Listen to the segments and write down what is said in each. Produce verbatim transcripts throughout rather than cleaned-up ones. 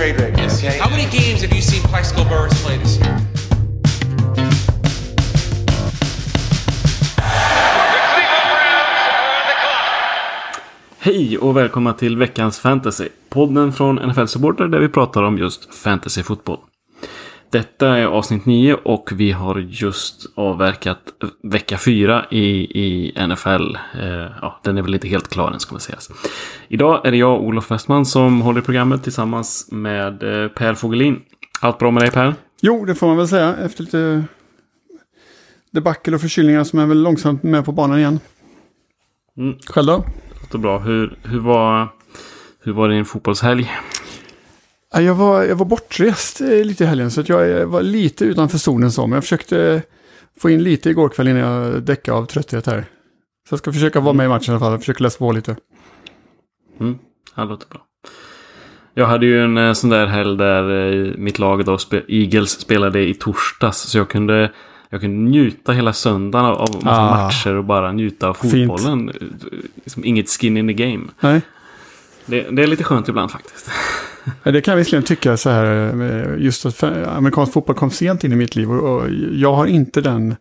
trade rig. Yes, yeah, yeah. How many games have you seen Plexico Burris play this year? Hej och välkomna till veckans fantasy. Podden från N F L-supporter där vi pratar om just fantasyfotboll. Detta är avsnitt nio och vi har just avverkat vecka fyra i, i N F L. Eh, ja, den är väl inte helt klar än, ska man säga. Idag är det jag, Olof Westman, som håller programmet tillsammans med eh, Per Fogelin. Allt bra med dig, Per? Jo, det får man väl säga. Efter lite debacle och förkylningar som är väl långsamt med på banan igen. Mm. Själv då? Det bra. Hur, hur, var, hur var din fotbollshelg? Jag var, jag var bortrest lite i helgen så att jag var lite utanför zonen så, men jag försökte få in lite igår kväll innan jag däckade av trötthet här. Så jag ska försöka vara med i matchen i alla fall, försöka läsa på lite. Mm, det låter bra. Jag hade ju en sån där helg där mitt lag då, Eagles, spelade i torsdags så jag kunde... Jag kunde njuta hela söndagen av massa ah, matcher och bara njuta av fotbollen. Liksom inget skin in the game. Nej. Det, det är lite skönt ibland faktiskt. Det kan jag visserligen tycka så här. Just att amerikansk fotboll kom sent in i mitt liv. Och jag har inte den...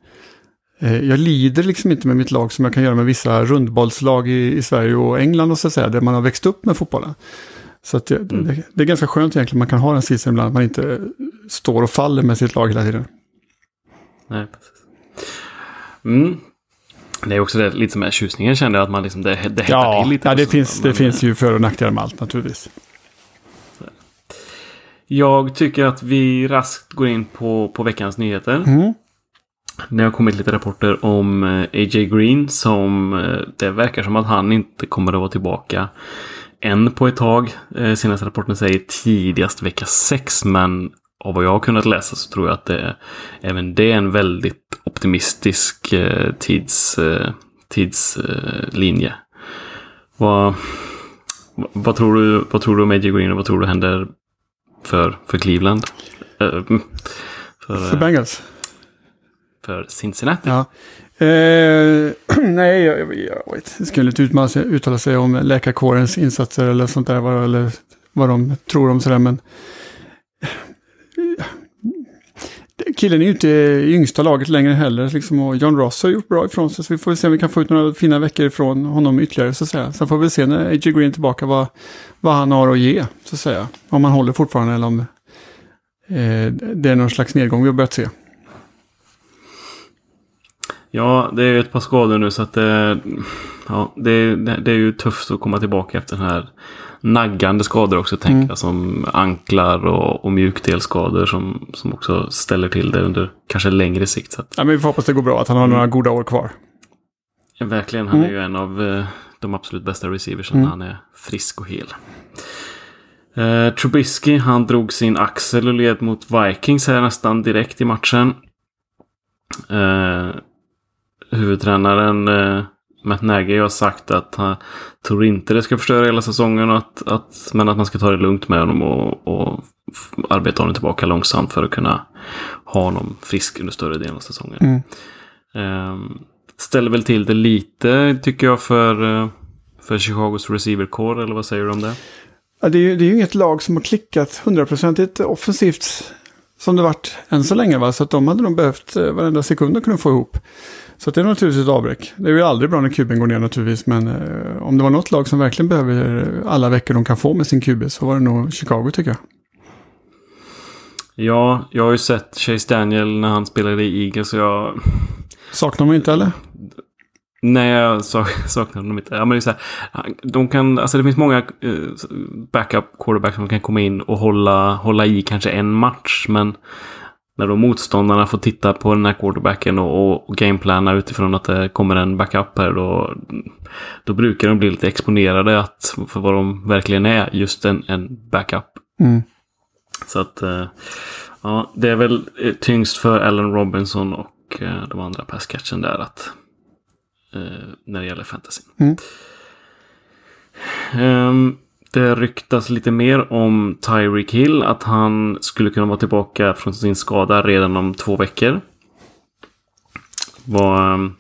Jag lider liksom inte med mitt lag som jag kan göra med vissa rundbollslag i, i Sverige och England och så att säga. Där man har växt upp med fotbollen. Så att det, mm. det, det är ganska skönt egentligen. Man kan ha den sitsen ibland. Att man inte står och faller med sitt lag hela tiden. Nej, precis. Mm. Det är också det, lite som är tjusningen, kände jag, att man liksom, det, det hettar ja, till lite. Ja, det, finns, det finns ju för- och nackdelar med allt naturligtvis. Så. Jag tycker att vi raskt går in på, på veckans nyheter. Mm. Det har kommit lite rapporter om A J Green som det verkar som att han inte kommer att vara tillbaka än på ett tag. Senaste rapporten säger tidigast vecka sex, men av vad jag har kunnat läsa så tror jag att det, även det är en väldigt optimistisk eh, tids, eh, tidslinje. Eh, vad, vad, tror du, vad tror du om A J Green och vad tror du händer för, för Cleveland? Eh, för, för Bengals? För Cincinnati? Ja. Eh, nej, jag, jag, jag vet. Jag skulle inte utmana sig, uttala sig om läkarkårens insatser eller sånt där, vad, eller vad de tror om sådär, men killen är ju inte i yngsta laget längre heller liksom, och John Ross har gjort bra ifrån sig så vi får se om vi kan få ut några fina veckor ifrån honom ytterligare så att säga. Sen får vi se när A J Green är tillbaka vad, vad han har att ge så att säga. Om han håller fortfarande eller om eh, det är någon slags nedgång vi har börjat se. Ja, det är ju ett par skador nu så att eh, ja, det, det, det är ju tufft att komma tillbaka efter den här naggande skador också, tänker jag, som anklar och, och mjukdelskador som, som också ställer till det under kanske längre sikt. Så att, ja, men vi får hoppas det går bra, att han har mm. några goda år kvar. Ja, verkligen, han mm. är ju en av eh, de absolut bästa receivers mm. när han är frisk och hel. Eh, Trubisky, han drog sin axel och led mot Vikings här nästan direkt i matchen. Eh, huvudtränaren... Eh, Matt Nagy har sagt att han tror inte det ska förstöra hela säsongen och att, att, men att man ska ta det lugnt med honom och, och arbeta honom tillbaka långsamt för att kunna ha honom frisk under större delen av säsongen. Mm. Um, ställer väl till det lite, tycker jag, för, för Chicagos receiver-core, eller vad säger du om det? Ja, det är ju, det är ju inget lag som har klickat hundraprocentigt offensivt som det varit än så länge, va? Så att de hade de behövt varenda sekund att kunna få ihop. Så det är naturligtvis ett avbräck. Det är ju aldrig bra när kuben går ner naturligtvis, men eh, om det var något lag som verkligen behöver alla veckor de kan få med sin kube så var det nog Chicago, tycker jag. Ja, jag har ju sett Chase Daniel när han spelade i Eagles så jag... Saknar de inte, eller? Nej, jag saknar dem inte. Ja, men det är så här, de kan, alltså det finns många backup quarterbacks som kan komma in och hålla, hålla i kanske en match, men när de motståndarna får titta på den här quarterbacken och, och gameplana utifrån att det kommer en backup här, då, då brukar de bli lite exponerade att, för vad de verkligen är, just en, en backup. Mm. Så att ja, det är väl tyngst för Allen Robinson och de andra passcatchen där att när det gäller fantasy. Mm. Um, det ryktas lite mer om Tyreek Hill, att han skulle kunna vara tillbaka från sin skada redan om två veckor. Vad,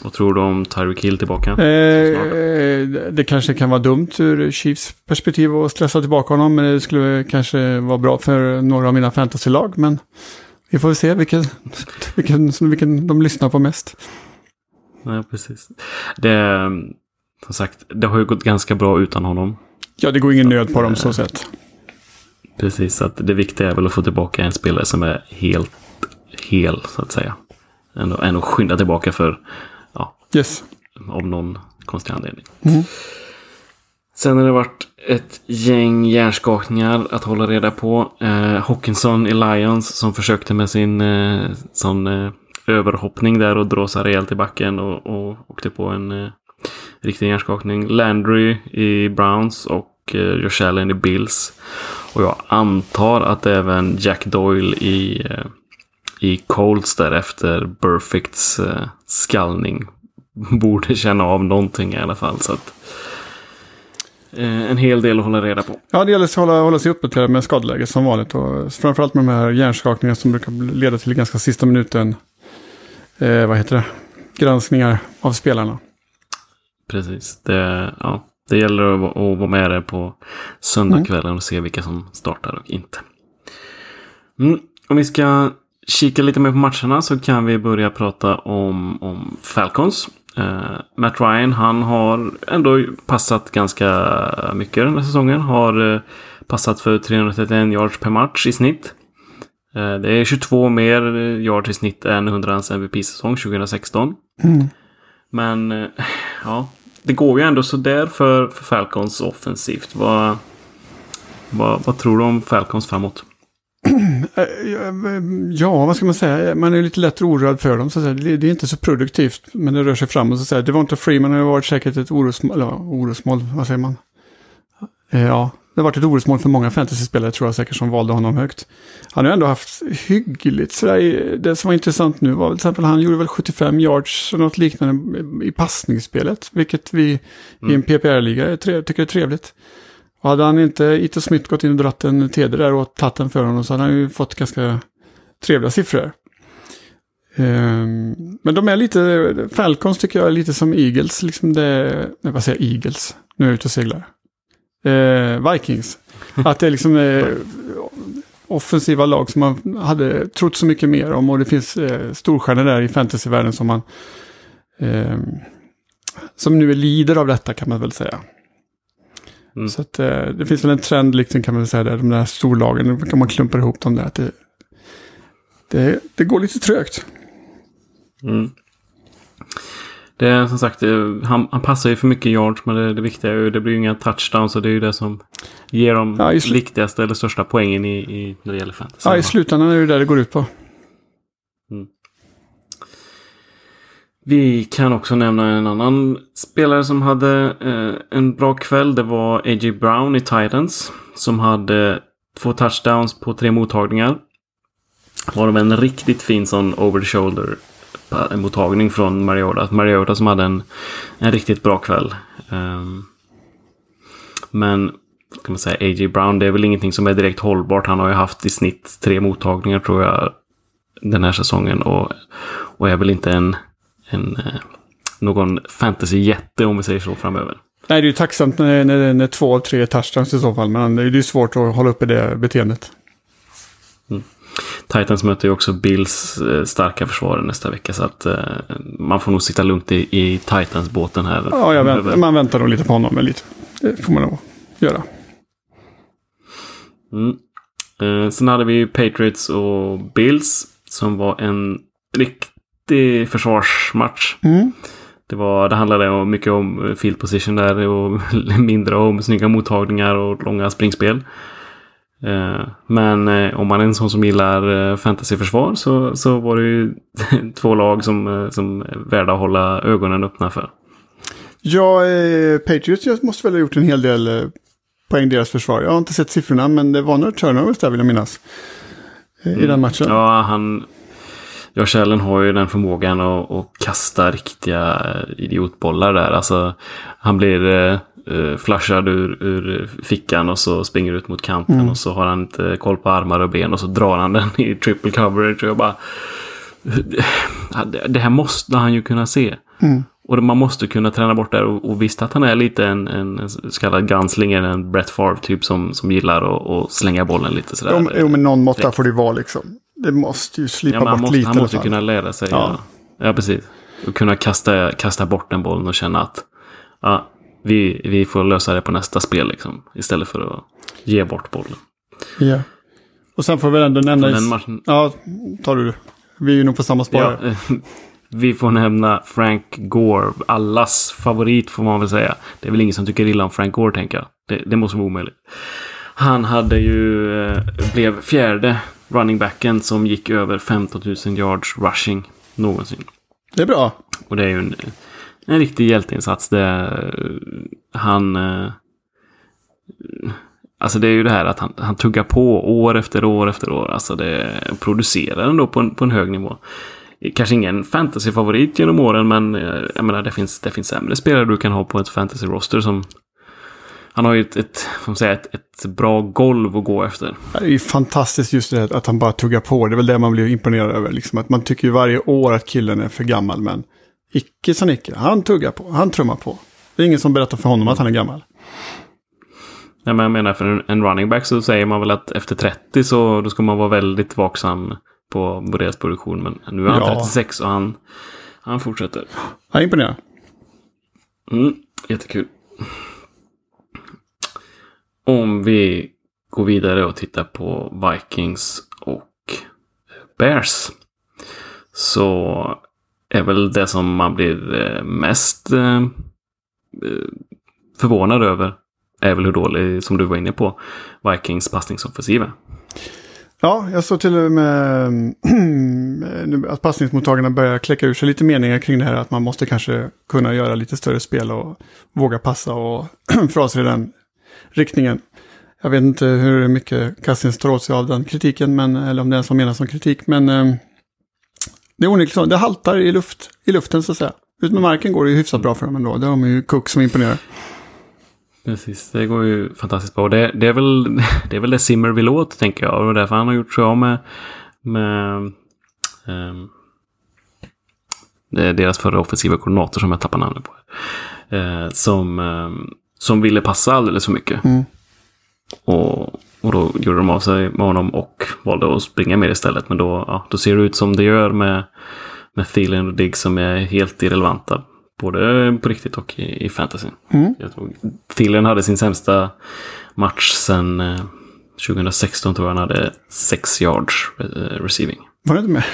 Vad tror du om Tyreek Hill tillbaka? Eh, det kanske kan vara dumt ur Chiefs perspektiv att stressa tillbaka honom, men det skulle kanske vara bra för några av mina fantasylag, men vi får se vilken, vilken, vilken de lyssnar på mest. Nej, precis. Det, som sagt, det har ju gått ganska bra utan honom. Ja, det går ingen nöd på dem så sett. Precis, att det viktiga är väl att få tillbaka en spelare som är helt hel, så att säga. Ändå, ändå skynda tillbaka för, ja, yes, om någon konstig anledning. Mm. Sen har det varit ett gäng hjärnskakningar att hålla reda på. Eh, Hockenson i Lions som försökte med sin eh, sån eh, överhoppning där och dra sig rejält i backen och, och åkte på en eh, riktig hjärnskakning. Landry i Browns och eh, Josh Allen i Bills. Och jag antar att även Jack Doyle i, eh, i Colts därefter Burficts eh, skallning borde känna av någonting i alla fall, så att en hel del att hålla reda på. Ja, det gäller att hålla, hålla sig uppdaterad med skadeläget som vanligt. Och framförallt med de här hjärnskakningarna som brukar leda till ganska sista minuten. Eh, vad heter det? Granskningar av spelarna. Precis. Det, ja, det gäller att, att vara med där på söndagskvällen mm. och se vilka som startar och inte. Mm. Om vi ska kika lite mer på matcherna så kan vi börja prata om, om Falcons. Uh, Matt Ryan, han har ändå passat ganska mycket den här säsongen, har uh, passat för trehundratrettioen yards per match i snitt. Uh, det är tjugotvå mer yards i snitt än under hans M V P-säsong tjugohundrasexton. Mm. Men uh, ja, det går ju ändå så där för, för Falcons offensivt. Vad, vad, vad tror du om Falcons framåt? Ja, vad ska man säga? Man är lite lätt orörd för dem. Så att säga. Det är inte så produktivt, men det rör sig framåt. Så att säga. Det var inte Freeman, det har varit säkert ett orosmål. Eller, orosmål, vad säger man? Ja, det har varit ett orosmål för många fantasyspelare, tror jag säkert, som valde honom högt. Han har ändå haft hyggligt. Så där, det som var intressant nu var till exempel han gjorde väl sjuttiofem yards och något liknande i passningsspelet. Vilket vi mm. i en P P R-liga tycker är trevligt. Och hade han inte Ito Smith gått in och dratt en teder där och tagit den för honom så hade han ju fått ganska trevliga siffror. Ehm, men de är lite, Falcons tycker jag är lite som Eagles. Liksom det, nej, vad säger jag, Eagles? Nu är jag ute och seglar. Ehm, Vikings. Att det är liksom eh, offensiva lag som man hade trott så mycket mer om. Och det finns eh, storstjärnor där i fantasyvärlden som man eh, som nu är lider av detta, kan man väl säga. Mm. Så att, eh, det finns väl en trend liksom, kan man säga där, de där storlagen kan man klumpa ihop dem där, att det, det, det går lite trögt. Mm. Det är som sagt, han, han passar ju för mycket yards, men det, det viktiga är ju, det blir ju inga touchdowns, så det är ju det som ger dem ja, sl- viktigaste eller största poängen i, i, när det gäller fantasy. Ja, i slutändan är det ju där det går ut på. Mm. Vi kan också nämna en annan spelare som hade eh, en bra kväll. Det var A J Brown i Titans som hade två touchdowns på tre mottagningar. Var det en riktigt fin sån over-the-shoulder mottagning från Mariota. Mariota som hade en, en riktigt bra kväll. Um, men kan man säga, A J Brown, det är väl ingenting som är direkt hållbart. Han har ju haft i snitt tre mottagningar, tror jag, den här säsongen och, och är väl inte en En, någon fantasy-jätte om vi säger så framöver. Nej, det är ju tacksamt när, när, när två av tre touchdowns i så fall, men det är ju svårt att hålla uppe det beteendet. Mm. Titans möter ju också Bills starka försvar nästa vecka, så att eh, man får nog sitta lugnt i, i Titans-båten här. Ja, jag vänt, man väntar nog lite på honom, men lite. Det får man nog göra. Mm. Eh, sen hade vi Patriots och Bills som var en riktig i försvarsmatch. Mm. Det, var, det handlade mycket om field position där och mindre om snygga mottagningar och långa springspel. Men om man är en sån som gillar fantasyförsvar så, så var det ju två lag som, som är värda att hålla ögonen öppna för. Ja, Patriots måste väl ha gjort en hel del poäng deras försvar. Jag har inte sett siffrorna, men det var några turnovers där, vill jag minnas, i mm. den matchen. Ja, han... Josh Allen har ju den förmågan att, att kasta riktiga idiotbollar där. Alltså, han blir eh, flashad ur, ur fickan och så springer ut mot kanten mm. och så har han inte koll på armar och ben och så drar han den i triple coverage och jag bara... Det här måste han ju kunna se. Mm. Och man måste kunna träna bort det. Och, och visst att han är lite en, en så kallad gunslinger, en Brett Favre typ som, som gillar att slänga bollen lite sådär. Jo, jo men någon måtta får det vara liksom. Det måste ju slipa ja, bort måste, lite. Han måste kunna lära sig. Ja, ja. ja precis. Och kunna kasta, kasta bort den bollen och känna att ja, vi, vi får lösa det på nästa spel liksom. Istället för att ge bort bollen. Ja. Och sen får vi ändå nämna... Den matchen... Ja, tar du det. Vi är ju nog på samma spår. Ja, vi får nämna Frank Gore. Allas favorit får man väl säga. Det är väl ingen som tycker illa om Frank Gore, tänker jag. Det, det måste vara omöjligt. Han hade ju... Blev fjärde running backen som gick över femton tusen yards rushing någonsin. Det är bra. Och det är ju en, en riktig hjälteinsats. Där han... Alltså det är ju det här att han, han tuggar på år efter år efter år. Alltså det producerar ändå på en, på en hög nivå. Kanske ingen fantasyfavorit genom åren, men jag menar det finns, det finns sämre spelare du kan ha på ett fantasyroster som... Han har ju ett, ett, som säger, ett, ett bra golv att gå efter. Det är ju fantastiskt just det här att han bara tuggar på. Det är väl det man blir imponerad över. Liksom. Att man tycker ju varje år att killen är för gammal, men icke som icke. Han tuggar på, han trummar på. Det är ingen som berättar för honom att han är gammal. Nej, men jag menar för en running back så säger man väl att efter trettio så då ska man vara väldigt vaksam på, på deras produktion. Men nu är han ja. trettiosex och han, han fortsätter. Han är imponerad. Mm, jättekul. Om vi går vidare och tittar på Vikings och Bears så är väl det som man blir mest förvånad över är väl hur dålig, som du var inne på, Vikings passningsoffensiva. Ja, jag såg till och med att passningsmottagarna börjar kläcka ur sig lite meningar kring det här att man måste kanske kunna göra lite större spel och våga passa och fraser i den riktningen. Jag vet inte hur mycket Cousins tar åt sig av den kritiken, men, eller om det är en som menar som kritik, men det är onekligen, det haltar i, luft, i luften så att säga. Ut med marken går det ju hyfsat bra för dem ändå. Det har de ju Cook som imponerar. Precis, det går ju fantastiskt bra. Det, det, är, väl, det är väl det Zimmer vill åt, tänker jag. Och därför han har gjort sig av med, med um, deras förra offensiva koordinator som jag tappar namnet på. Uh, som, um, som ville passa alldeles för mycket. Mm. Och, och då gjorde de av sig med honom och valde att springa med istället. Men då, ja, då ser det ut som det gör med, med Thielen och Diggs som är helt irrelevanta. Både på riktigt och i, i fantasy. Mm. Jag tror Thielen hade sin sämsta match sedan eh, tjugohundrasexton, tror jag han hade sex yards eh, receiving. Var det inte med?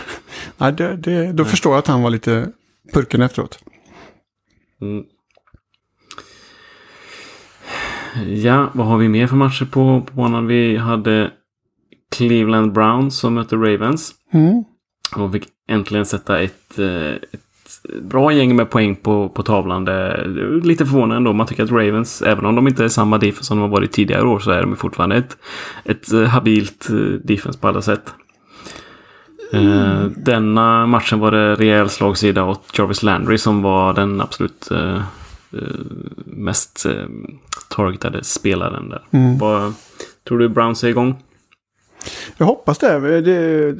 Nej, det, det, då Nej. Förstår jag att han var lite purken efteråt. Mm. Ja, vad har vi mer för matcher på på banan? Vi hade Cleveland Browns som mötte Ravens. Mm. Och fick äntligen sätta ett, ett bra gäng med poäng på, på tavlan. Det är lite förvånande ändå. Man tycker att Ravens, även om de inte är samma defense som de har varit tidigare år, så är de fortfarande ett, ett habilt defense på alla sätt. Mm. Denna matchen var det rejäl slagsida åt Jarvis Landry som var den absolut uh, mest uh, targetade spelaren där. Mm. Vad, tror du Browns är igång? Jag hoppas det. Det,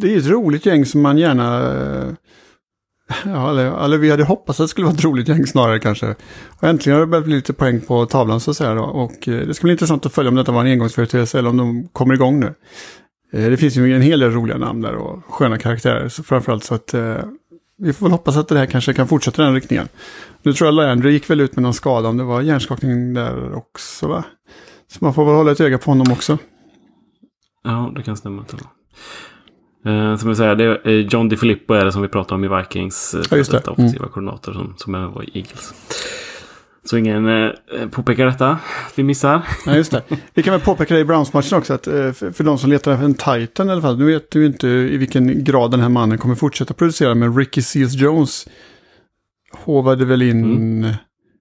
det är ett roligt gäng som man gärna... Uh... Ja, eller, eller vi hade hoppats att det skulle vara ett roligt gäng snarare kanske. Och äntligen har det börjat bli lite poäng på tavlan så att säga då. Och eh, det ska bli intressant att följa om detta var en engångsföreteelse eller om de kommer igång nu. Eh, det finns ju en hel del roliga namn där och sköna karaktärer så framförallt så att eh, vi får väl hoppas att det här kanske kan fortsätta den riktningen. Nu tror jag Landry gick väl ut med någon skada, om det var hjärnskakning där också va? Så man får väl hålla ett öga på honom också. Ja, det kan stämma till. Uh, som jag säger, det är John DiFilippo är det som vi pratade om i Vikings, ja, just det. Detta offensiva mm. koordinator som, som även var i Eagles. Så ingen uh, påpekar detta, vi missar. Ja, just det. Vi kan väl påpeka det i Browns-matchen också, att, uh, för, för de som letar efter en Titan i alla fall, nu vet du ju inte i vilken grad den här mannen kommer fortsätta producera, men Ricky Seals Jones hovade väl in mm.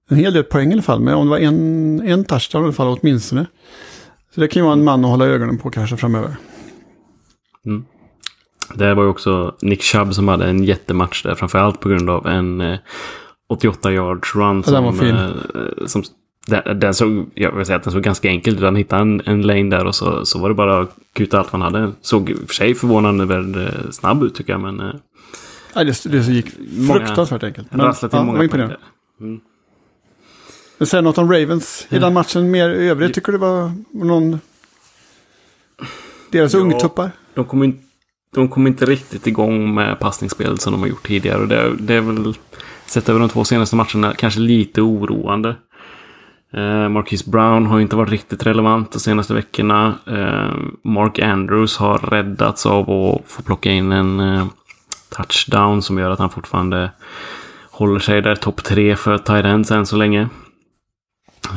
en hel del poäng i alla fall, men om det var en, en touchdown i alla fall åtminstone. Så det kan ju vara en man att hålla ögonen på kanske framöver. Mm. Det var ju också Nick Chubb som hade en jättematch där, framförallt på grund av en åttioåtta yards run som, den, var som den, den såg, jag vill säga att den såg ganska enkelt. Han hittade en, en lane där och så, så var det bara att kuta allt man hade. Såg i och för sig förvånande väl snabb ut tycker jag, men Ja, det, det gick fruktansvärt enkelt. Men, ja, det var imponerande. Mm. Men sen något om Ravens i den matchen mer i övrigt. Tycker du det var någon... Deras ja, ungtuppar? De kommer in, de kom inte riktigt igång med passningsspel som de har gjort tidigare. Och det, det är väl, sett över de två senaste matcherna, kanske lite oroande. Eh, Marquise Brown har inte varit riktigt relevant de senaste veckorna. Eh, Mark Andrews har räddats av att få plocka in en eh, touchdown som gör att han fortfarande håller sig där topp tre för tight ends än så länge.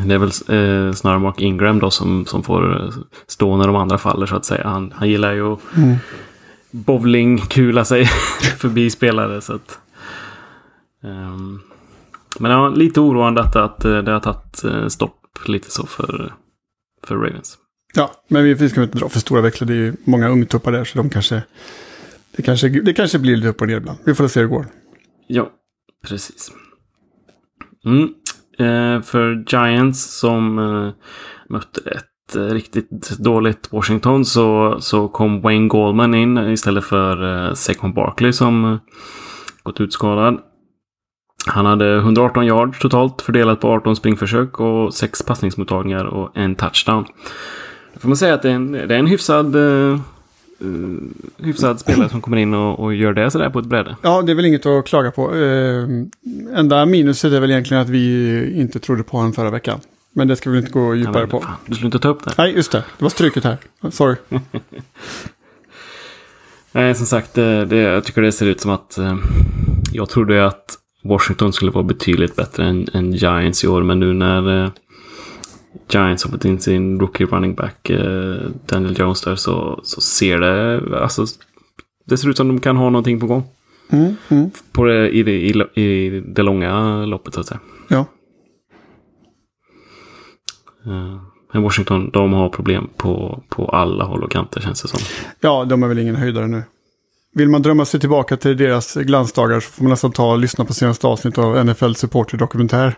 Det är väl eh, snarare Mark Ingram då som, som får stå när de andra faller, så att säga. Han, han gillar ju att mm. bowlingkula sig förbi spelare. Så att, um, men ja, lite oroande att, att det har tagit stopp lite så för, för Ravens. Ja, men vi, vi ska inte dra för stora växlar. Det är ju många ungtuppar där, så de kanske, det, kanske, det kanske blir lite upp och ner ibland. Vi får se hur det går. Ja, precis. Mm. Eh, för Giants som eh, mötte ett eh, riktigt dåligt Washington, så, så kom Wayne Gallman in istället för eh, Saquon Barkley som eh, gått utskadad. Han hade hundraarton yards totalt fördelat på arton springförsök och sex passningsmottagningar och en touchdown. Då får man säga att det är en, det är en hyfsad, eh, hyfsad spelare som kommer in och, och gör det sådär på ett bredde. Ja, det är väl inget att klaga på. Eh, enda minuset är väl egentligen att vi inte trodde på honom förra veckan. Men det ska vi inte gå djupare ja, men, på. Fan, du skulle inte ta upp det. Nej, just det. Det var stryket här. Sorry. Nej, som sagt, det, det, jag tycker det ser ut som att eh, jag trodde att Washington skulle vara betydligt bättre än, än Giants i år, men nu när eh, Giants har fått in sin rookie running back eh, Daniel Jones där, så, så ser det, alltså det ser ut som de kan ha någonting på gång mm, mm. På det, i, det, i, i det långa loppet, så att säga. Ja. Uh, men Washington, de har problem på, på alla håll och kanter, känns det som. Ja, de är väl ingen höjdare nu. Vill man drömma sig tillbaka till deras glansdagar, så får man nästan ta och lyssna på senaste avsnitt av N F L Supporter-dokumentär.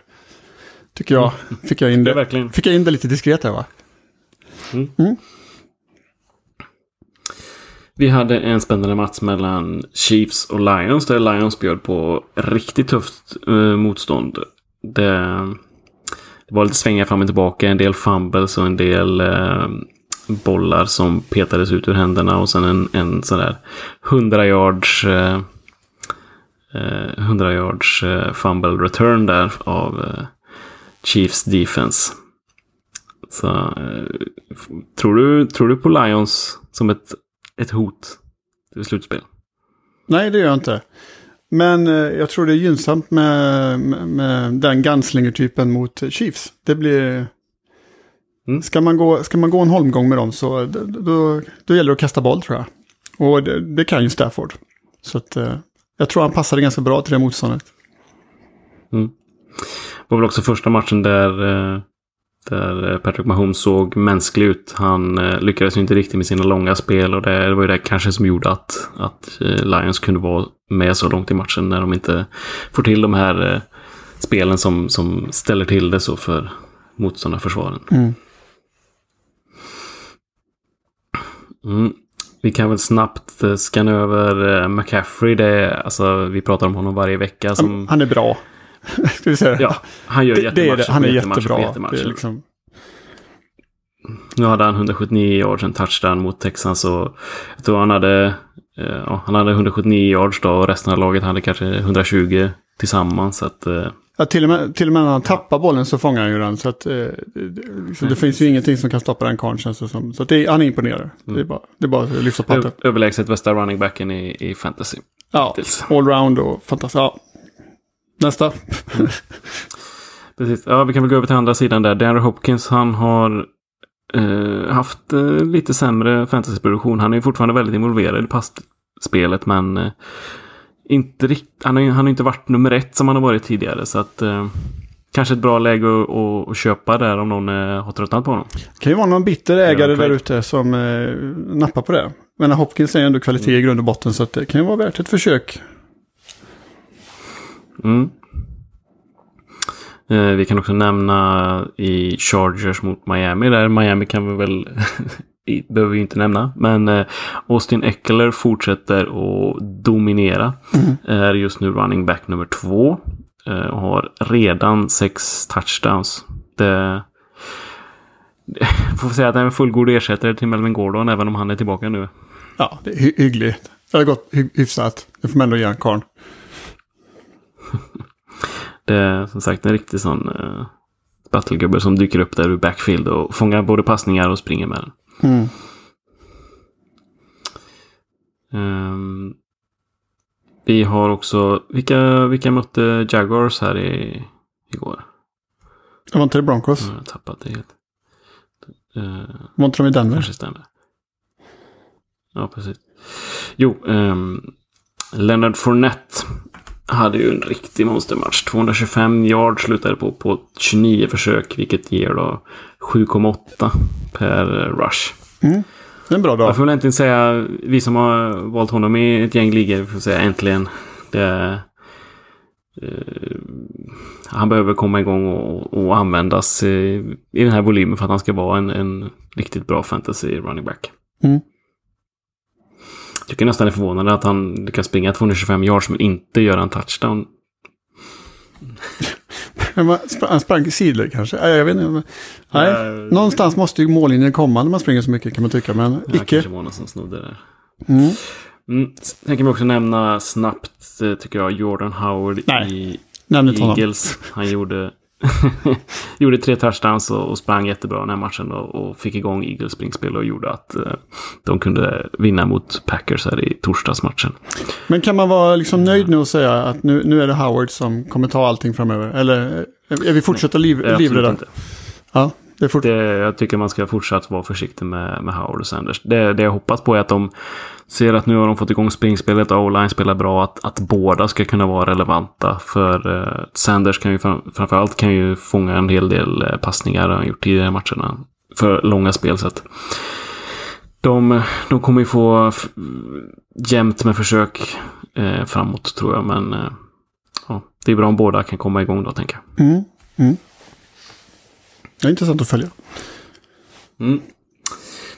Tycker jag. Fick jag in det, det fick jag in det lite diskret här, va? Mm. Mm. Vi hade en spännande match mellan Chiefs och Lions, där Lions bjöd på riktigt tufft eh, motstånd. Det, det var lite svängar fram och tillbaka, en del fumbles och en del eh, bollar som petades ut ur händerna, och sen en, en sån där hundra yards eh, hundra yards eh, fumble return där av eh, Chiefs defense. Så tror du tror du på Lions som ett ett hot till slutspel? Nej, det gör jag inte. Men jag tror det är gynnsamt med med, med den gunslinger-typen mot Chiefs. Det blir mm. ska man gå ska man gå en holmgång med dem, så då då gäller det att kasta boll, tror jag. Och det, det kan ju Stafford. Så att, jag tror han passade ganska bra till det motståndet. Mm. Det var väl också första matchen där, där Patrick Mahomes såg mänsklig ut. Han lyckades ju inte riktigt med sina långa spel, och det var ju det kanske som gjorde att, att Lions kunde vara med så långt i matchen, när de inte får till de här spelen som, som ställer till det så för motståndarförsvaren. Mm. Mm. Vi kan väl snabbt scanna över McCaffrey. Det är, alltså, vi pratar om honom varje vecka. Som... Han är bra. Ska vi säga? Ja, han gör jättematcher. Det är det. Han är jättebra. Det är liksom... Nu hade han hundrasjuttionio yards, en touchdown mot Texans, och jag tror han hade ja, han hade hundrasjuttionio yards då, och resten av laget hade kanske etthundratjugo tillsammans, så att ja, till och med till och med när han tappar bollen så fångar han ju den, så att liksom, det finns ju ingenting som kan stoppa den karln, känns det som. Så att det, han är imponerande. Mm. Det är bara det är bara att lyfta patten. Överlägset bästa running backen i i fantasy. Ja, allround och fantastiskt. Ja. Nästa. Mm. Precis. Ja, vi kan väl gå över till andra sidan där. DeAndre Hopkins, han har eh, haft eh, lite sämre fantasyproduktion. Han är ju fortfarande väldigt involverad i passspelet, men eh, inte rikt- han, har, han har inte varit nummer ett som han har varit tidigare. Så att eh, kanske ett bra läge att, att, att köpa där om någon eh, har tröttnat på honom. Det kan ju vara någon bitter ägare där ute som eh, nappar på det. Men Hopkins är ju ändå kvalitet i grund och botten, så att det kan ju vara värt ett försök. Mm. Eh, vi kan också nämna i Chargers mot Miami, där Miami kan vi väl behöver vi inte nämna, men Austin Eckler fortsätter att dominera. Mm. Är just nu running back nummer två och har redan sex touchdowns. Det... Får säga att han är en fullgod ersättare till Melvin Gordon, även om han är tillbaka nu. Ja, det är hy- hyggligt. Det har gått hy- hyfsat. Det får man ändå göra en karn. Det är som sagt en riktig sån uh, battlegubbe som dyker upp där ur backfield och fångar både passningar och springer med den. Mm. Um, vi har också... Vilka, vilka mötte Jaguars här i, igår? Det var inte det Broncos. Jag har tappat det helt. Uh, var inte de i Denver? Kanske stämmer. Ja, precis. Jo, um, Leonard Fournette hade ju en riktig monstermatch. tvåhundratjugofem yards slutade på på tjugonio försök, vilket ger då sju komma åtta per rush. Mm. Det är en bra dag. Jag får väl inte säga, vi som har valt honom i ett gäng ligger, får säga äntligen. Det, uh, han behöver komma igång och, och användas i, i den här volymen för att han ska vara en, en riktigt bra fantasy running back. Mm. Jag tycker nästan är förvånande att han kan springa tvåhundratjugofem yards men inte göra en touchdown. Han sprang i sidor kanske. Nej, jag vet inte. Nej. Uh, Någonstans måste ju mållinjen komma när man springer så mycket, kan man tycka. Men ja, icke. Kanske var någon som snodde där. Mm. Mm. Sen kan vi också nämna snabbt, tycker jag, Jordan Howard. Nej. I Eagles. Han gjorde, gjorde tre touchdowns och, och sprang jättebra den här matchen och, och fick igång Eagles springspel och gjorde att eh, de kunde vinna mot Packers här i torsdagsmatchen. Men kan man vara liksom nöjd nu och säga att nu, nu är det Howard som kommer ta allting framöver? Eller är vi fortsatt livrädda? Ja, det är fort- det, jag tycker man ska fortsatt vara försiktig med, med Howard och Sanders. Det, det jag hoppas på är att de ser att nu har de fått igång springspelet, O-line spelar bra, att, att båda ska kunna vara relevanta. För eh, Sanders kan ju fram, framförallt kan ju fånga en hel del eh, passningar han gjort tidigare i matcherna för långa spel. Så att de, de kommer ju få f- jämnt med försök eh, framåt, tror jag. Men eh, ja, det är bra om båda kan komma igång då, tänker jag. Mm, mm. Det är intressant att följa. Mm.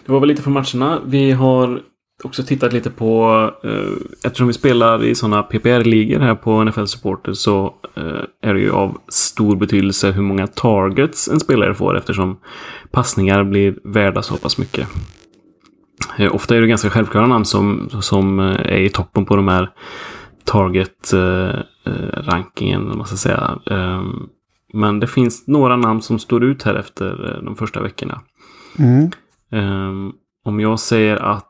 Det var väl lite från matcherna. Vi har också tittat lite på, eh, eftersom vi spelar i sådana P P R-ligor här på N F L Supporter, så eh, är det ju av stor betydelse hur många targets en spelare får, eftersom passningar blir värda så pass mycket. Eh, ofta är det ganska självklara namn som, som är i toppen på de här target-rankingen, eh, om man ska säga. Eh, Men det finns några namn som står ut här efter de första veckorna. Mm. Um, om jag säger att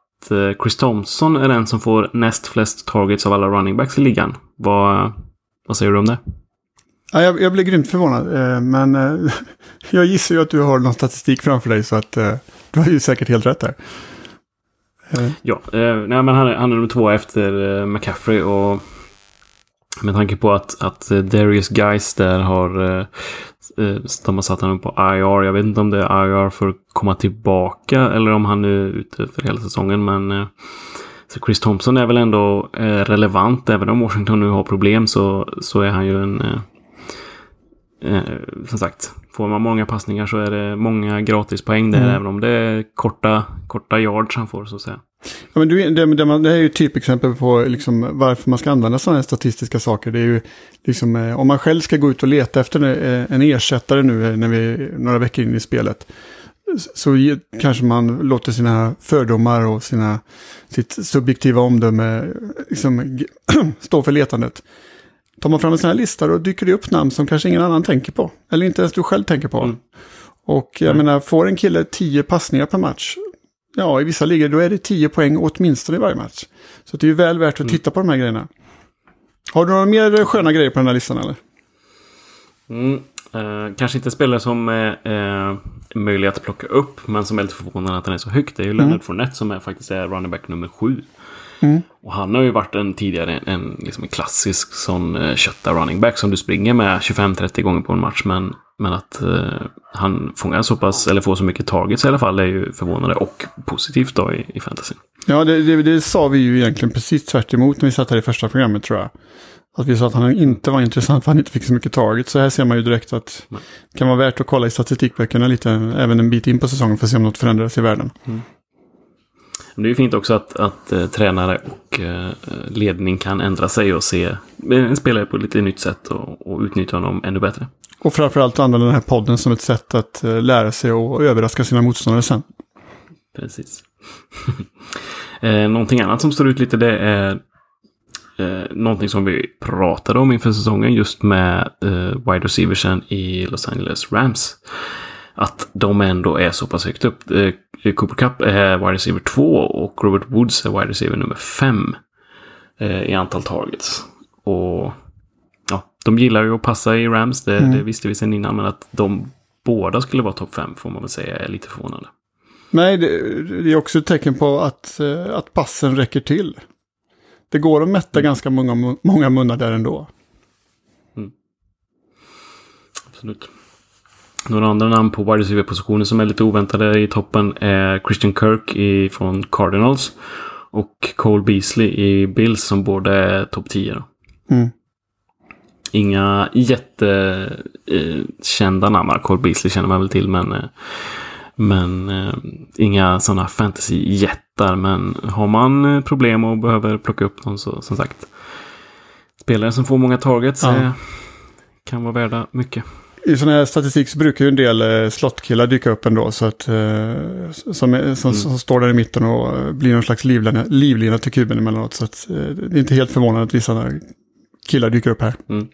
Chris Thompson är den som får näst flest targets av alla running backs i ligan. Vad, vad säger du om det? Ja, jag, jag blir grymt förvånad. Men jag gissar ju att du har någon statistik framför dig, så att du har ju säkert helt rätt där. Ja, nej, men han är, han är nummer två efter McCaffrey och... Med tanke på att, att Darius Guys där har, eh, de har satt honom på I R. Jag vet inte om det är I R för att komma tillbaka eller om han är ute för hela säsongen. Men eh, så Chris Thompson är väl ändå eh, relevant. Även om Washington nu har problem så, så är han ju en... Eh, eh, som sagt, får man många passningar så är det många gratispoäng där. Mm. Även om det är korta, korta yards han får, så att säga. Ja, men det, det, det är ju ett typexempel på liksom varför man ska använda sådana här statistiska saker. Det är ju liksom, om man själv ska gå ut och leta efter en ersättare nu när vi några veckor in i spelet, så kanske man låter sina fördomar och sina, sitt subjektiva omdöme liksom stå för letandet. Tar man fram en sån här lista och dyker det upp namn som kanske ingen annan tänker på, eller inte ens du själv tänker på. Mm. Och jag mm. menar, får en kille tio passningar per match, ja, i vissa ligor då är det tio poäng åtminstone i varje match. Så det är ju väl värt att mm. titta på de här grejerna. Har du några mer sköna grejer på den här listan, eller? Mm, eh, kanske inte spelare som är eh, möjliga att plocka upp, men som är lite förvånande att den är så högt. Det är ju Leonard mm. Fournette som är, faktiskt är running back nummer sju. Mm. Och han har ju varit en tidigare en, en, liksom en klassisk sån eh, kötta running back som du springer med tjugofem trettio gånger på en match, men men att eh, han fångar så pass eller får så mycket targets i alla fall är ju förvånande och positivt då i, i fantasy. Ja, det, det, det sa vi ju egentligen precis tvärt emot när vi satt här i första programmet, tror jag. Att vi sa att han inte var intressant för han inte fick så mycket targets. Så här ser man ju direkt att det kan vara värt att kolla i statistikböckerna lite även en bit in på säsongen för att se om något förändras i världen. Mm. Men det är ju fint också att, att uh, tränare och uh, ledning kan ändra sig och se en spelare på lite nytt sätt och, och utnyttja honom ännu bättre. Och framförallt använda den här podden som ett sätt att uh, lära sig och överraska sina motståndare sen. Precis. eh, någonting annat som står ut lite, det är eh, någonting som vi pratade om inför säsongen just med eh, wide receiversen i Los Angeles Rams. Att de ändå är så pass högt upp. Eh, Cooper Kupp är wide receiver två och Robert Woods är wide receiver nummer fem eh, i antal targets. Och ja, de gillar ju att passa i Rams, det, mm. det visste vi sedan innan, men att de båda skulle vara topp fem får man väl säga är lite förvånande. Nej, det, det är också ett tecken på att, att passen räcker till. Det går att mätta mm. ganska många, många munnar där ändå. Mm. Absolut. Några andra namn på wide receiver-positionen som är lite oväntade i toppen är Christian Kirk i, från Cardinals och Cole Beasley i Bills som båda är topp tio. Då. Mm. Inga jättekända eh, namn. Cole Beasley känner man väl till, men... Eh, Men eh, inga sådana fantasy-jättar. Men har man problem och behöver plocka upp någon så, som sagt. Spelare som får många targets ja. eh, kan vara värda mycket. I sån här statistik så brukar ju en del eh, slottkillar dyka upp ändå. Så att, eh, som, som, mm. som, som står där i mitten och blir någon slags livlina, livlina till kuben emellanåt. Så att, eh, det är inte helt förvånande att vissa killar dyker upp här. Mm.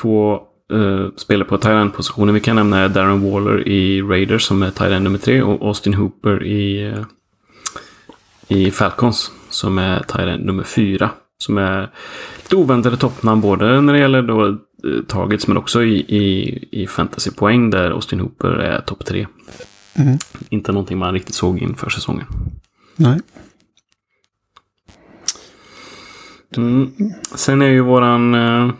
Två... Uh, spelar på tight end positionen vi kan nämna är Darren Waller i Raiders som är tight end nummer tre och Austin Hooper i, uh, i Falcons som är tight end nummer fyra som är lite oväntade toppnamn både när det gäller då, uh, targets men också i, i, i fantasypoäng där Austin Hooper är topp tre. Mm. Inte någonting man riktigt såg inför säsongen. Nej. Mm. Sen är ju våran... Uh,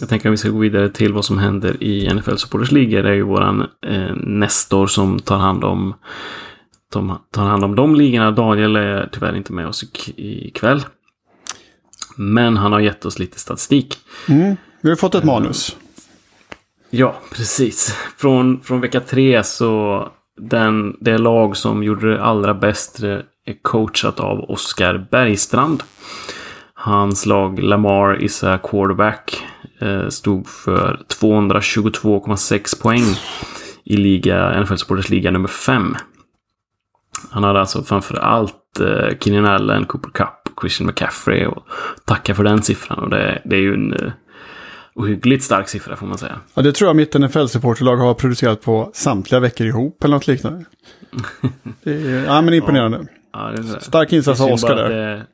Jag tänker att vi ska gå vidare till vad som händer i N F L Supporters League. Det är ju våran eh, Nestor som tar hand om de, tar hand om de ligorna. Daniel är tyvärr inte med oss ikväll. Men han har gett oss lite statistik. Mm, vi har fått ett eh, manus. Ja, precis. Från, från vecka tre så den, det lag som gjorde det allra bäst är coachat av Oskar Bergstrand. Hans lag Lamar is a quarterback stod för tvåhundratjugotvå komma sex poäng i liga, N F L Supporters liga nummer fem. Han hade alltså framförallt eh, Keenan Allen, Cooper Kupp och Christian McCaffrey och tacka för den siffran och det, det är ju en eh, ohyggligt stark siffra får man säga. Ja, det tror jag mitt N F L supporterlag har producerat på samtliga veckor ihop eller något liknande. Det är, ja, men imponerande. Ja, det är det. Stark insats av Oskar där.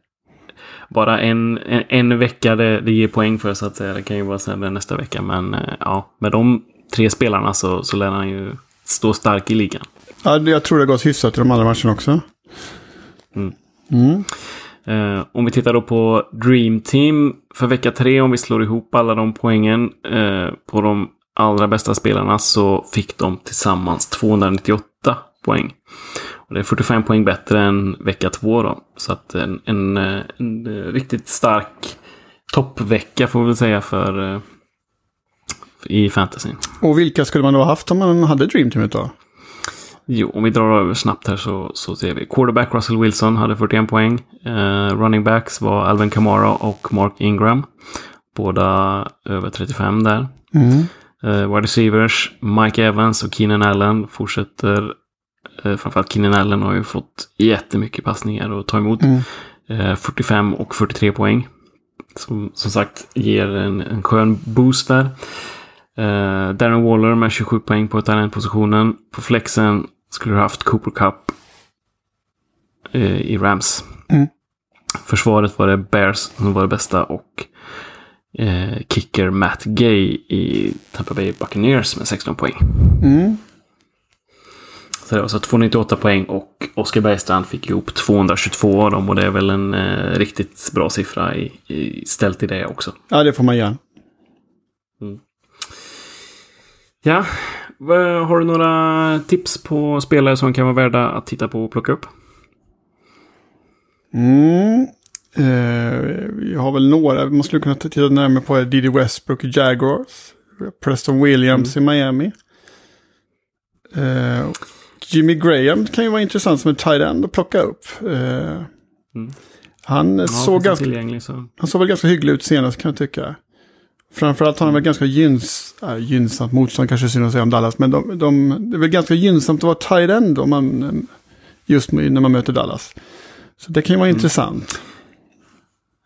Bara en, en, en vecka det, det ger poäng för så att säga. Det kan ju vara sämre nästa vecka. Men ja, med de tre spelarna så, så lär han ju stå stark i ligan. Ja, jag tror det har gått hyfsat i de andra matcherna också. Mm. Mm. Eh, om vi tittar då på Dream Team för vecka tre. Om vi slår ihop alla de poängen eh, på de allra bästa spelarna så fick de tillsammans tvåhundranittioåtta poäng. Och det är fyrtiofem poäng bättre än vecka två då. Så att en, en, en riktigt stark toppvecka får vi väl säga för, för i fantasyn. Och vilka skulle man då ha haft om man hade Dream Teamet då? Jo, om vi drar över snabbt här så, så ser vi. Quarterback Russell Wilson hade fyrtioen poäng. Eh, running backs var Alvin Kamara och Mark Ingram. Båda över trettiofem där. Mm. Eh, wide receivers Mike Evans och Keenan Allen fortsätter. Framförallt Keenan Allen har ju fått jättemycket passningar att ta emot. Mm. fyrtiofem och fyrtiotre poäng. Som, som sagt ger en, en skön boost där. Uh, Darren Waller med tjugosju poäng på talentpositionen. På flexen skulle du haft Cooper Kupp uh, i Rams. Mm. Försvaret var det Bears som var det bästa och uh, kicker Matt Gay i Tampa Bay Buccaneers med sexton poäng. Mm. Så det var så tvåhundranittioåtta poäng och Oskar Bergstrand fick ihop tvåhundratjugotvå av dem och det är väl en eh, riktigt bra siffra i, i, ställt i det också. Ja, det får man göra. Mm. Ja, har du några tips på spelare som kan vara värda att titta på och plocka upp? Mm. Eh, jag har väl några. Man skulle kunna titta närmare på D D Westbrook i Jaguars, Preston Williams mm. i Miami. Eh, Jimmy Graham kan ju vara intressant som en tight end att plocka upp. Uh, mm. Han, ja, såg ganska, så. han såg väl ganska hygglig ut senast, kan jag tycka. Framförallt har han väl ganska gynns, äh, gynnsamt motstånd, kanske synd att säga om Dallas, men de, de, det är väl ganska gynnsamt att vara tight end om man, just när man möter Dallas. Så det kan ju vara mm. intressant.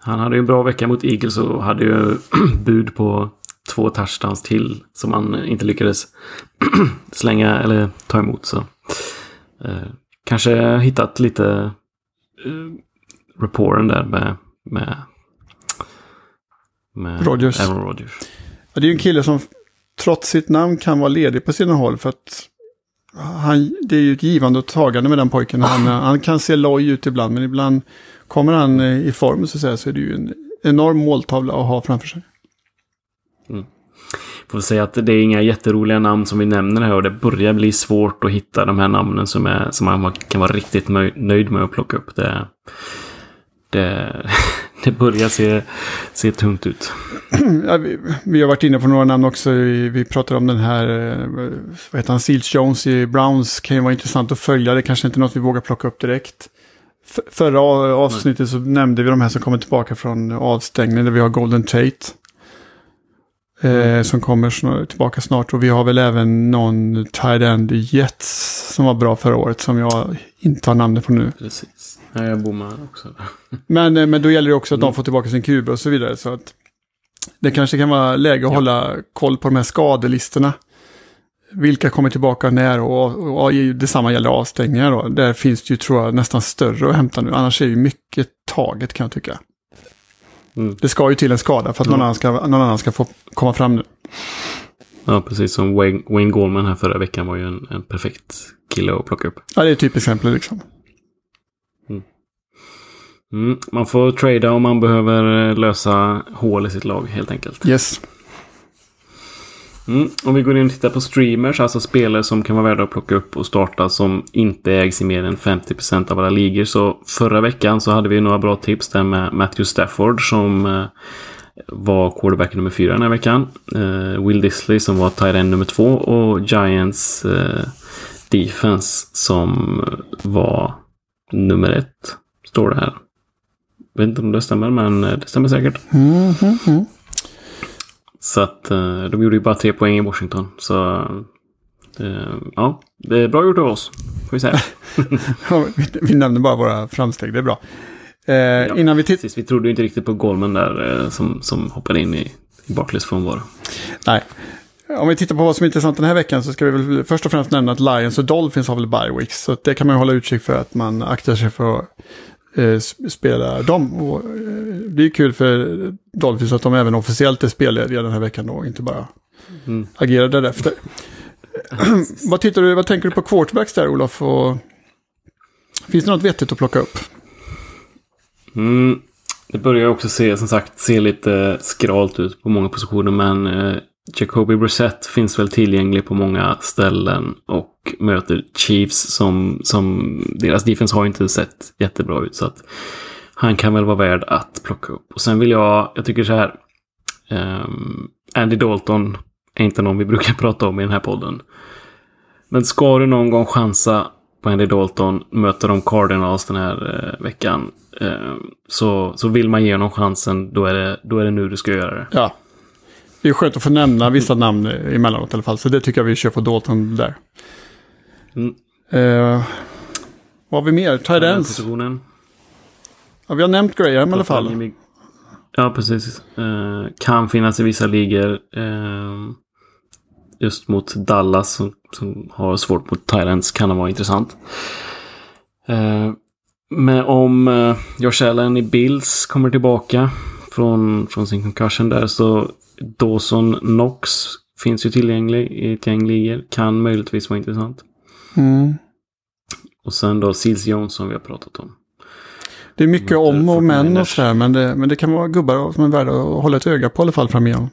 Han hade ju en bra vecka mot Eagles och hade ju bud på två touchdowns till som han inte lyckades slänga eller ta emot. Så eh, kanske hittat lite eh, rapporten där med, med, med Rodgers. Aaron Rodgers. Ja, det är ju en kille som trots sitt namn kan vara ledig på sina håll, för att han, det är ju ett givande och tagande med den pojken. Han, han kan se loj ut ibland, men ibland kommer han i form, så att säga, så är det ju en enorm måltavla att ha framför sig. Mm. Får säga att det är inga jätteroliga namn som vi nämner här, och det börjar bli svårt att hitta de här namnen som, är, som man kan vara riktigt nöjd med att plocka upp. Det, det, det börjar se, se tungt ut. Ja, vi, vi har varit inne på några namn också. Vi, vi pratar om den här, vad heter han, Seals Jones i Browns, kan ju vara intressant att följa. Det kanske inte är något vi vågar plocka upp direkt. För, förra avsnittet så nämnde vi de här som kommer tillbaka från avstängning, där vi har Golden Tate. Mm. Som kommer tillbaka snart, och vi har väl även någon tight end Jets som var bra förra året som jag inte har namnet på nu. Precis, ja, jag bommar också. men, men då gäller det också att mm. de får tillbaka sin kuba och så vidare, så att det kanske kan vara läge att ja. hålla koll på de här skadelisterna, vilka kommer tillbaka när, och, och, och detsamma gäller avstängningar då. Där finns det ju, tror jag, nästan större att hämta nu, annars är ju mycket taget, kan jag tycka. Mm. Det ska ju till en skada för att ja. någon, annan ska, någon annan ska få komma fram nu. Ja, precis som Wayne, Wayne Goldman här förra veckan var ju en, en perfekt kille att plocka upp. Ja, det är ett typexempel liksom. Mm. Mm, man får trada om man behöver lösa hål i sitt lag, helt enkelt. Yes. Mm, om vi går in och tittar på streamers, alltså spelare som kan vara värda att plocka upp och starta, som inte ägs i mer än femtio procent av alla ligor. Så förra veckan så hade vi några bra tips där med Matthew Stafford som var quarterback nummer fyra den här veckan, Will Disley som var tight end nummer två, och Giants defense som var nummer ett, står det här. Jag vet inte om det stämmer, men det stämmer säkert. Mm, mm, mm. Så att de gjorde ju bara tre poäng i Washington. Så ja, det är bra gjort av oss, får vi säga. Ja, vi, vi nämnde bara våra framsteg, det är bra. Eh, ja, innan vi, titt- precis, vi trodde ju inte riktigt på Goldman där eh, som, som hoppade in i, i baklänges från vår. Nej, om vi tittar på vad som är intressant den här veckan, så ska vi väl först och främst nämna att Lions och Dolphins har väl bye weeks. Så det kan man ju hålla utkik för, att man aktar sig för att spela dem, och det är kul för Dolphins att de även officiellt är spelare den här veckan och inte bara mm. agerar därefter. vad, tittar du, vad tänker du på quarterbacks där, Olof? Och finns det något vettigt att plocka upp? Mm. Det börjar också se, som sagt, se lite skralt ut på många positioner, men eh, Jacoby Brissett finns väl tillgänglig på många ställen och möter Chiefs som, som deras defense har inte sett jättebra ut, så att han kan väl vara värd att plocka upp. Och sen vill jag, jag tycker så här, um, Andy Dalton är inte någon vi brukar prata om i den här podden, men ska du någon gång chansa på Andy Dalton, möter de Cardinals den här eh, veckan, eh, så, så vill man ge honom chansen, då är, det, då är det nu du ska göra det. Ja. Det är skönt att få nämna vissa namn emellanåt i alla fall, så det tycker jag vi kör på Dalton där. Mm. Eh, vad har vi mer? Tight ends. Ja, vi har nämnt Graham i alla fall. Ja, precis. Eh, kan finnas i vissa ligor. Eh, just mot Dallas som, som har svårt mot tight ends kan det vara intressant. Eh, men om eh, Josh Allen i Bills kommer tillbaka från, från sin concussion där, så Dawson Knox finns ju tillgänglig i ett gäng ligor, kan möjligtvis vara intressant. Mm. Och sen då Seals Jones som vi har pratat om. Det är mycket om och män och sådär, men det, men det kan vara gubbar som är värda att hålla ett öga på i alla fall framöver.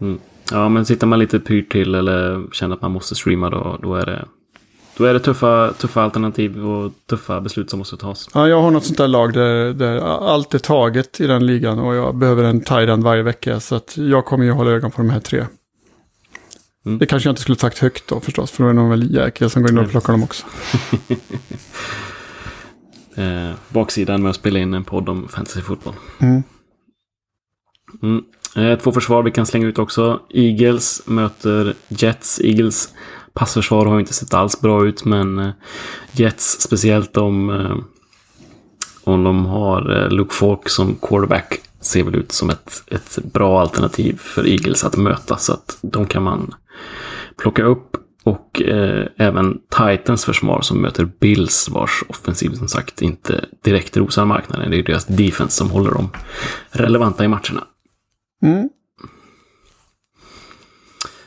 Mm. Ja, men sitter man lite pyrt till eller känner att man måste streama, då, då är det, då är det tuffa, tuffa alternativ och tuffa beslut som måste tas. Ja, jag har något sånt där lag där, där allt är taget i den ligan och jag behöver en tight end varje vecka, så att jag kommer ju hålla ögon på de här tre. Mm. Det kanske jag inte skulle sagt högt då förstås, för då är det någon väl jäkel som går in och plockar dem också. eh, baksidan med att spela in en podd om fantasyfotboll. Mm. Mm. Eh, två försvar vi kan slänga ut också. Eagles möter Jets. Eagles passförsvar har inte sett alls bra ut, men eh, Jets, speciellt om, eh, om de har eh, Luke Falk som quarterback, ser väl ut som ett, ett bra alternativ för Eagles att möta, så att de kan man plocka upp. Och eh, även Titans försvar som möter Bills, vars offensiv som sagt inte direkt rosar marknaden. Det är deras defense som håller dem relevanta i matcherna. Mm.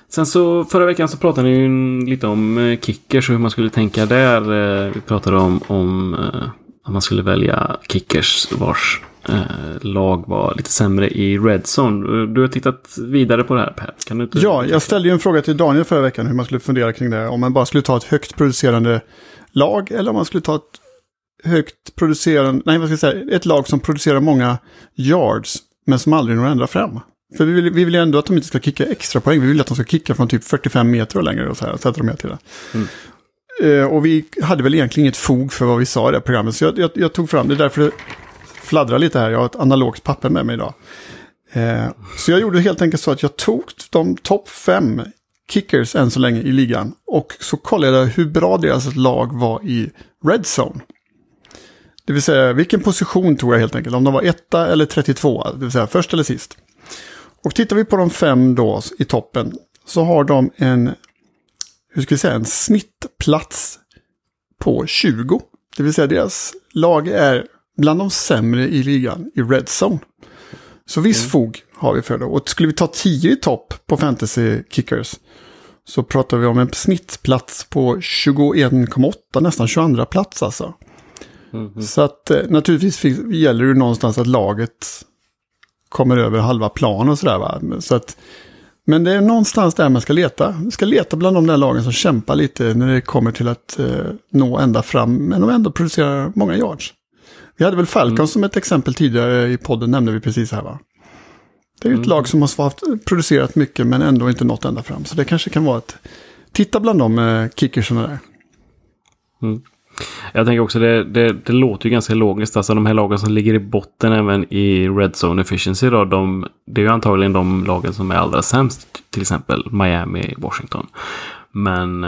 Sen så förra veckan så pratade ni ju lite om kickers och hur man skulle tänka där. Vi pratade om, om att man skulle välja kickers vars Eh, lag var lite sämre i Red Zone. Du har tittat vidare på det här, Per. Kan du inte... Ja, jag ställde ju en fråga till Daniel förra veckan hur man skulle fundera kring det. Om man bara skulle ta ett högt producerande lag eller om man skulle ta ett högt producerande... Nej, vad ska jag säga? Ett lag som producerar många yards men som aldrig når ändra fram. För vi vill, vi vill ju ändå att de inte ska kicka extra poäng. Vi vill att de ska kicka från typ fyrtiofem meter och längre och så här, sätter de med till det. Mm. Eh, och vi hade väl egentligen inget fog för vad vi sa i det här programmet. Så jag, jag, jag tog fram det därför... Det, fladdra lite här, jag har ett analogt papper med mig idag. Eh, så jag gjorde helt enkelt så att jag tog de topp fem kickers än så länge i ligan och så kollade jag hur bra deras lag var i red zone. Det vill säga vilken position tog jag helt enkelt, om de var etta eller trettiotvå, det vill säga först eller sist. Och tittar vi på de fem då i toppen så har de en, hur ska jag säga, en snittplats på tjugo. Det vill säga deras lag är bland de sämre i ligan i red zone. Så viss mm. fog har vi för det. Och skulle vi ta tio i topp på fantasy kickers så pratar vi om en snittplats på tjugoen komma åtta, nästan tjugoandra plats alltså. Mm. Så att naturligtvis finns, gäller det någonstans att laget kommer över halva plan och sådär va. Så att, men det är någonstans där man ska leta. Man ska leta bland de där lagen som kämpar lite när det kommer till att eh, nå ända fram, men de ändå producerar många yards. Vi hade väl Falcons mm. som ett exempel tidigare i podden, nämnde vi precis här va? Det är ju ett mm. lag som har haft, producerat mycket men ändå inte nått ända fram. Så det kanske kan vara att titta bland de kickersarna där. Mm. Jag tänker också, det, det, det låter ju ganska logiskt. Alltså de här lagen som ligger i botten även i red zone efficiency då, de, det är ju antagligen de lagen som är allra sämst. Till exempel Miami, Washington. Men...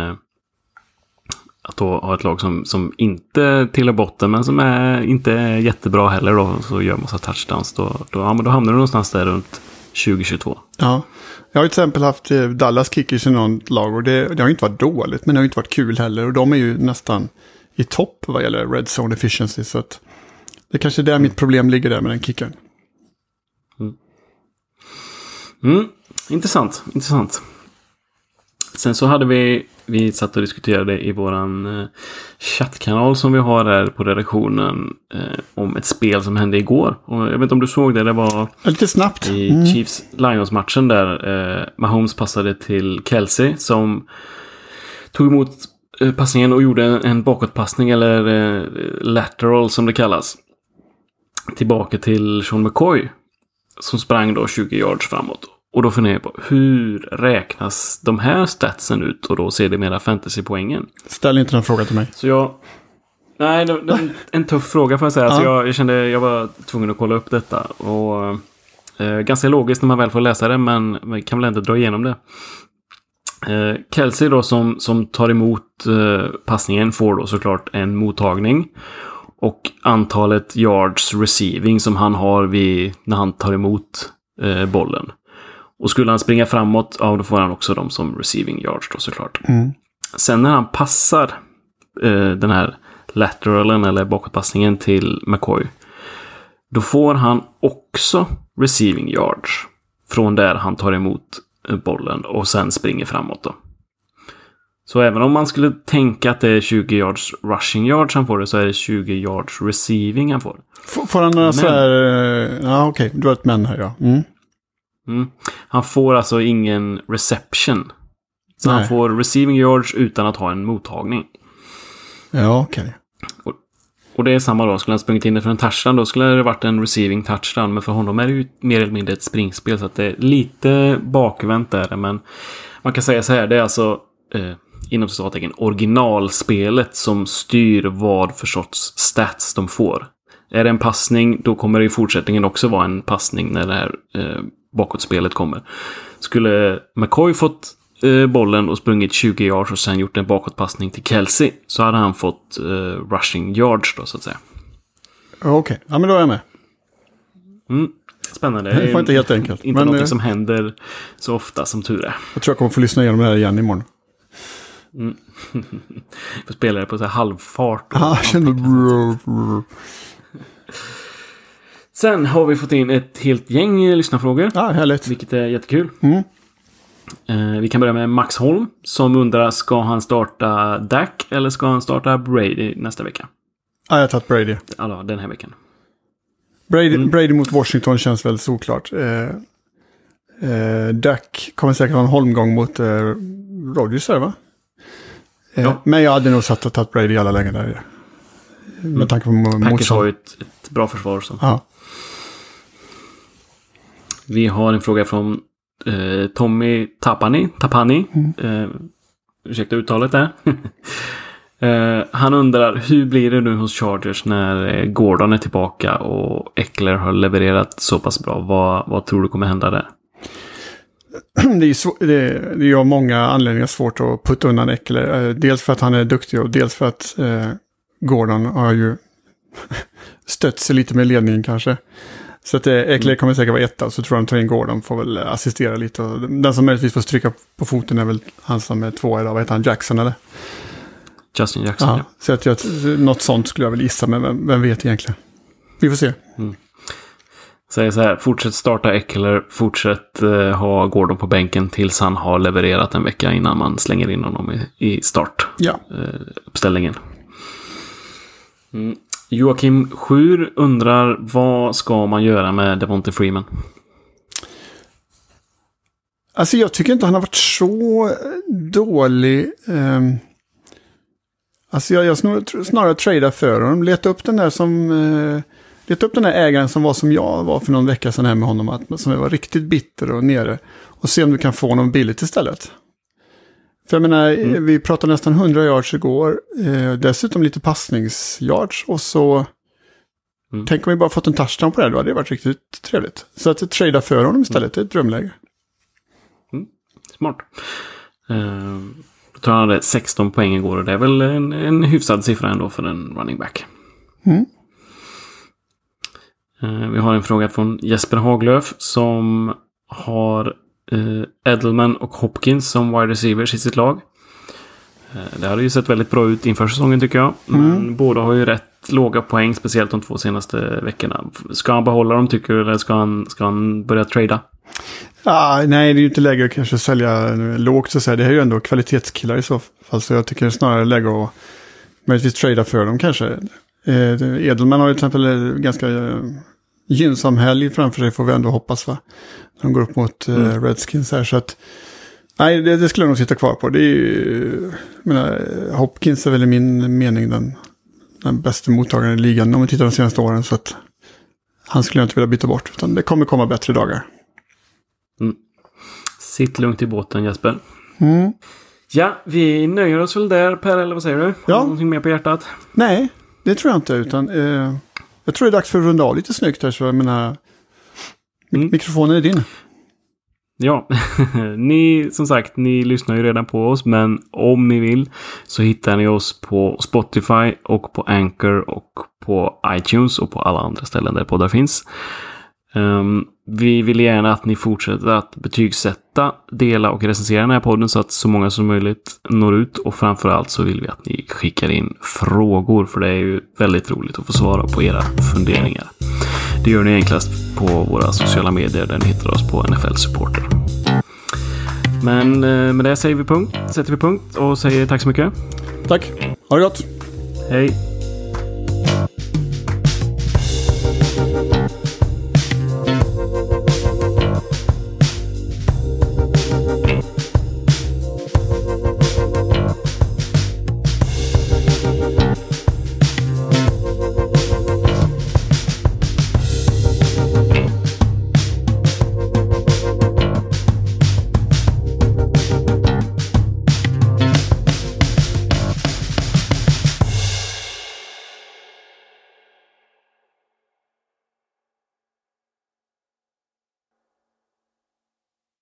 att då ha ett lag som, som inte tillhör botten men som är, inte är jättebra heller då, så gör massa touchdowns då, då, ja, men då hamnar du någonstans där runt tjugo tjugotvå. Ja, jag har till exempel haft Dallas kickers i något lag och det, det har inte varit dåligt men det har inte varit kul heller och de är ju nästan i topp vad gäller red zone efficiency, så att det är kanske där mitt problem ligger där med den kickern. Mm. Mm. Intressant, intressant. Sen så hade vi Vi satt och diskuterade i våran eh, chattkanal som vi har här på redaktionen eh, om ett spel som hände igår. Och jag vet inte om du såg det, det var lite snabbt. I mm. Chiefs-Lions-matchen där eh, Mahomes passade till Kelsey som tog emot eh, passningen och gjorde en, en bakåtpassning eller eh, lateral som det kallas. Tillbaka till Sean McCoy som sprang då tjugo yards framåt. Och då funderar jag på, hur räknas de här statsen ut? Och då ser det mera fantasypoängen. Ställ inte den frågan till mig. Så jag... Nej, det, det, en tuff fråga får jag säga. Ja. Så jag, jag kände jag var tvungen att kolla upp detta. Och eh, ganska logiskt när man väl får läsa det, men man kan väl inte dra igenom det. Eh, Kelsey då som, som tar emot eh, passningen får då såklart en mottagning. Och antalet yards receiving som han har vid, när han tar emot eh, bollen. Och skulle han springa framåt, ja, då får han också de som receiving yards då såklart. Mm. Sen när han passar eh, den här lateralen eller bakåtpassningen till McCoy, då får han också receiving yards från där han tar emot eh, bollen och sen springer framåt då. Så även om man skulle tänka att det är tjugo yards rushing yards han får det, så är det tjugo yards receiving han får. F- får han några men... så här... Ja, okej. Okay. Du har ett men här, ja. Mm. Mm. Han får alltså ingen reception. Så nej. Han får receiving yards utan att ha en mottagning. Ja, okej. Okay. Och, och det är samma då. Skulle han sprungit in det för en touchdown, då skulle det varit en receiving touchdown. Men för honom är det ju mer eller mindre ett springspel. Så att det är lite bakvänt där. Men man kan säga så här, det är alltså eh, inom citattecken originalspelet som styr vad för sorts stats de får. Är det en passning, då kommer det i fortsättningen också vara en passning när det här eh, bakåtspelet kommer. Skulle McCoy fått eh, bollen och sprungit tjugo yards och sen gjort en bakåtpassning till Kelsey, så hade han fått eh, rushing yards då, så att säga. Okej, okay. Ja, men då är jag med. Mm. Spännande. Det var inte helt enkelt. Inte men, något eh, som händer så ofta, som tur är. Jag tror jag kommer få lyssna igenom det här igen imorgon. Mm. Får spela det på så här halvfart. Ah, känner... Sen har vi fått in ett helt gäng lyssnarfrågor. Ja, ah, härligt. Vilket är jättekul. Mm. Eh, vi kan börja med Max Holm som undrar, ska han starta Dak eller ska han starta Brady nästa vecka? Ja, ah, jag har tagit Brady. Alltså, den här veckan. Brady, mm. Brady mot Washington känns väl såklart. Eh, eh, Dak kommer säkert ha en holmgång mot eh, Rodgers, va? Eh, ja. Men jag hade nog satt och tagit Brady i alla lägen där. Mm. Med tanke på motstånd. Packers har ju ett, ett bra försvar. Så. Ja. Vi har en fråga från eh, Tommy Tapani. Tapani. Mm. Eh, ursäkta uttalet där. Uh, han undrar, hur blir det nu hos Chargers när Gordon är tillbaka och Eckler har levererat så pass bra? Vad, vad tror du kommer hända där? Det är, sv- det är, det är av många anledningar svårt att putta undan Eckler. Uh, dels för att han är duktig och dels för att uh, Gordon har ju stött sig lite med ledningen kanske. Så att uh, Eckler kommer säkert vara etta, så tror jag han tar in Gordon, får väl assistera lite. Och den som möjligtvis får stryka på foten är väl han som är två idag. Vad heter han? Jackson eller? Justin Jackson. Aha, ja. Så att jag, något sånt skulle jag väl gissa, men vem, vem vet egentligen. Vi får se. Mm. Säger så här, fortsätt starta Eckler, fortsätt eh, ha Gordon på bänken tills han har levererat en vecka innan man slänger in honom i, i start. Ja. Eh, uppställningen. Mm. Joakim Schur undrar, vad ska man göra med Devontae Freeman? Alltså jag tycker inte han har varit så dålig... Eh, Alltså jag, jag snor, snarare tradar för honom. Leta upp den där som eh, leta upp den där ägaren som var som jag var för någon vecka sedan här med honom, att, som var riktigt bitter och nere, och se om du kan få honom billigt istället. För jag menar, mm. vi pratar nästan hundra yards igår, eh, dessutom lite passningsyards, och så mm. tänk om vi bara fått en touchdown på det, då hade det varit riktigt trevligt. Så att tradar för honom istället, det mm. är ett drömläge. Mm. Smart. Uh... Jag tror han hade sexton poäng igår och det är väl en, en hyfsad siffra ändå för en running back. Mm. Eh, vi har en fråga från Jesper Haglöf som har eh, Edelman och Hopkins som wide receivers i sitt lag. Eh, det hade ju sett väldigt bra ut inför säsongen tycker jag. Men mm. båda har ju rätt låga poäng, speciellt de två senaste veckorna. Ska han behålla dem tycker du, eller ska han, ska han börja trada? Ah, nej, det är ju inte läge att kanske sälja lågt så att säga. Det här är ju ändå kvalitetskillar i så fall, så jag tycker det är snarare läge att möjligtvis trada för dem kanske. Eh, Edelman har ju till exempel ganska eh, gynnsam helg framför sig, får vi ändå hoppas, va? De går upp mot eh, mm. Redskins här, så att nej, det, det skulle jag nog sitta kvar på. Det är ju, jag menar, Hopkins är väl i min mening den, den bästa mottagaren i ligan om vi tittar de senaste åren, så att han skulle jag inte vilja byta bort, utan det kommer komma bättre dagar. Mm. Sitt lugnt i båten, Jesper. Mm. Ja, vi nöjer oss väl där, Per, eller vad säger du? Har ja. du någonting mer på hjärtat? Nej, det tror jag inte, utan eh, jag tror det är dags för att runda av lite snyggt här, så jag menar, mm. mikrofonen är din. Ja, ni, som sagt, ni lyssnar ju redan på oss, men om ni vill så hittar ni oss på Spotify och på Anchor och på iTunes och på alla andra ställen där poddar finns. Um, vi vill gärna att ni fortsätter att betygsätta, dela och recensera den här podden så att så många som möjligt når ut, och framförallt så vill vi att ni skickar in frågor, för det är ju väldigt roligt att få svara på era funderingar. Det gör ni enklast på våra sociala medier där ni hittar oss på N F L Supporter. Men med det säger vi punkt, sätter vi punkt och säger tack så mycket. Tack, ha det gott. Hej.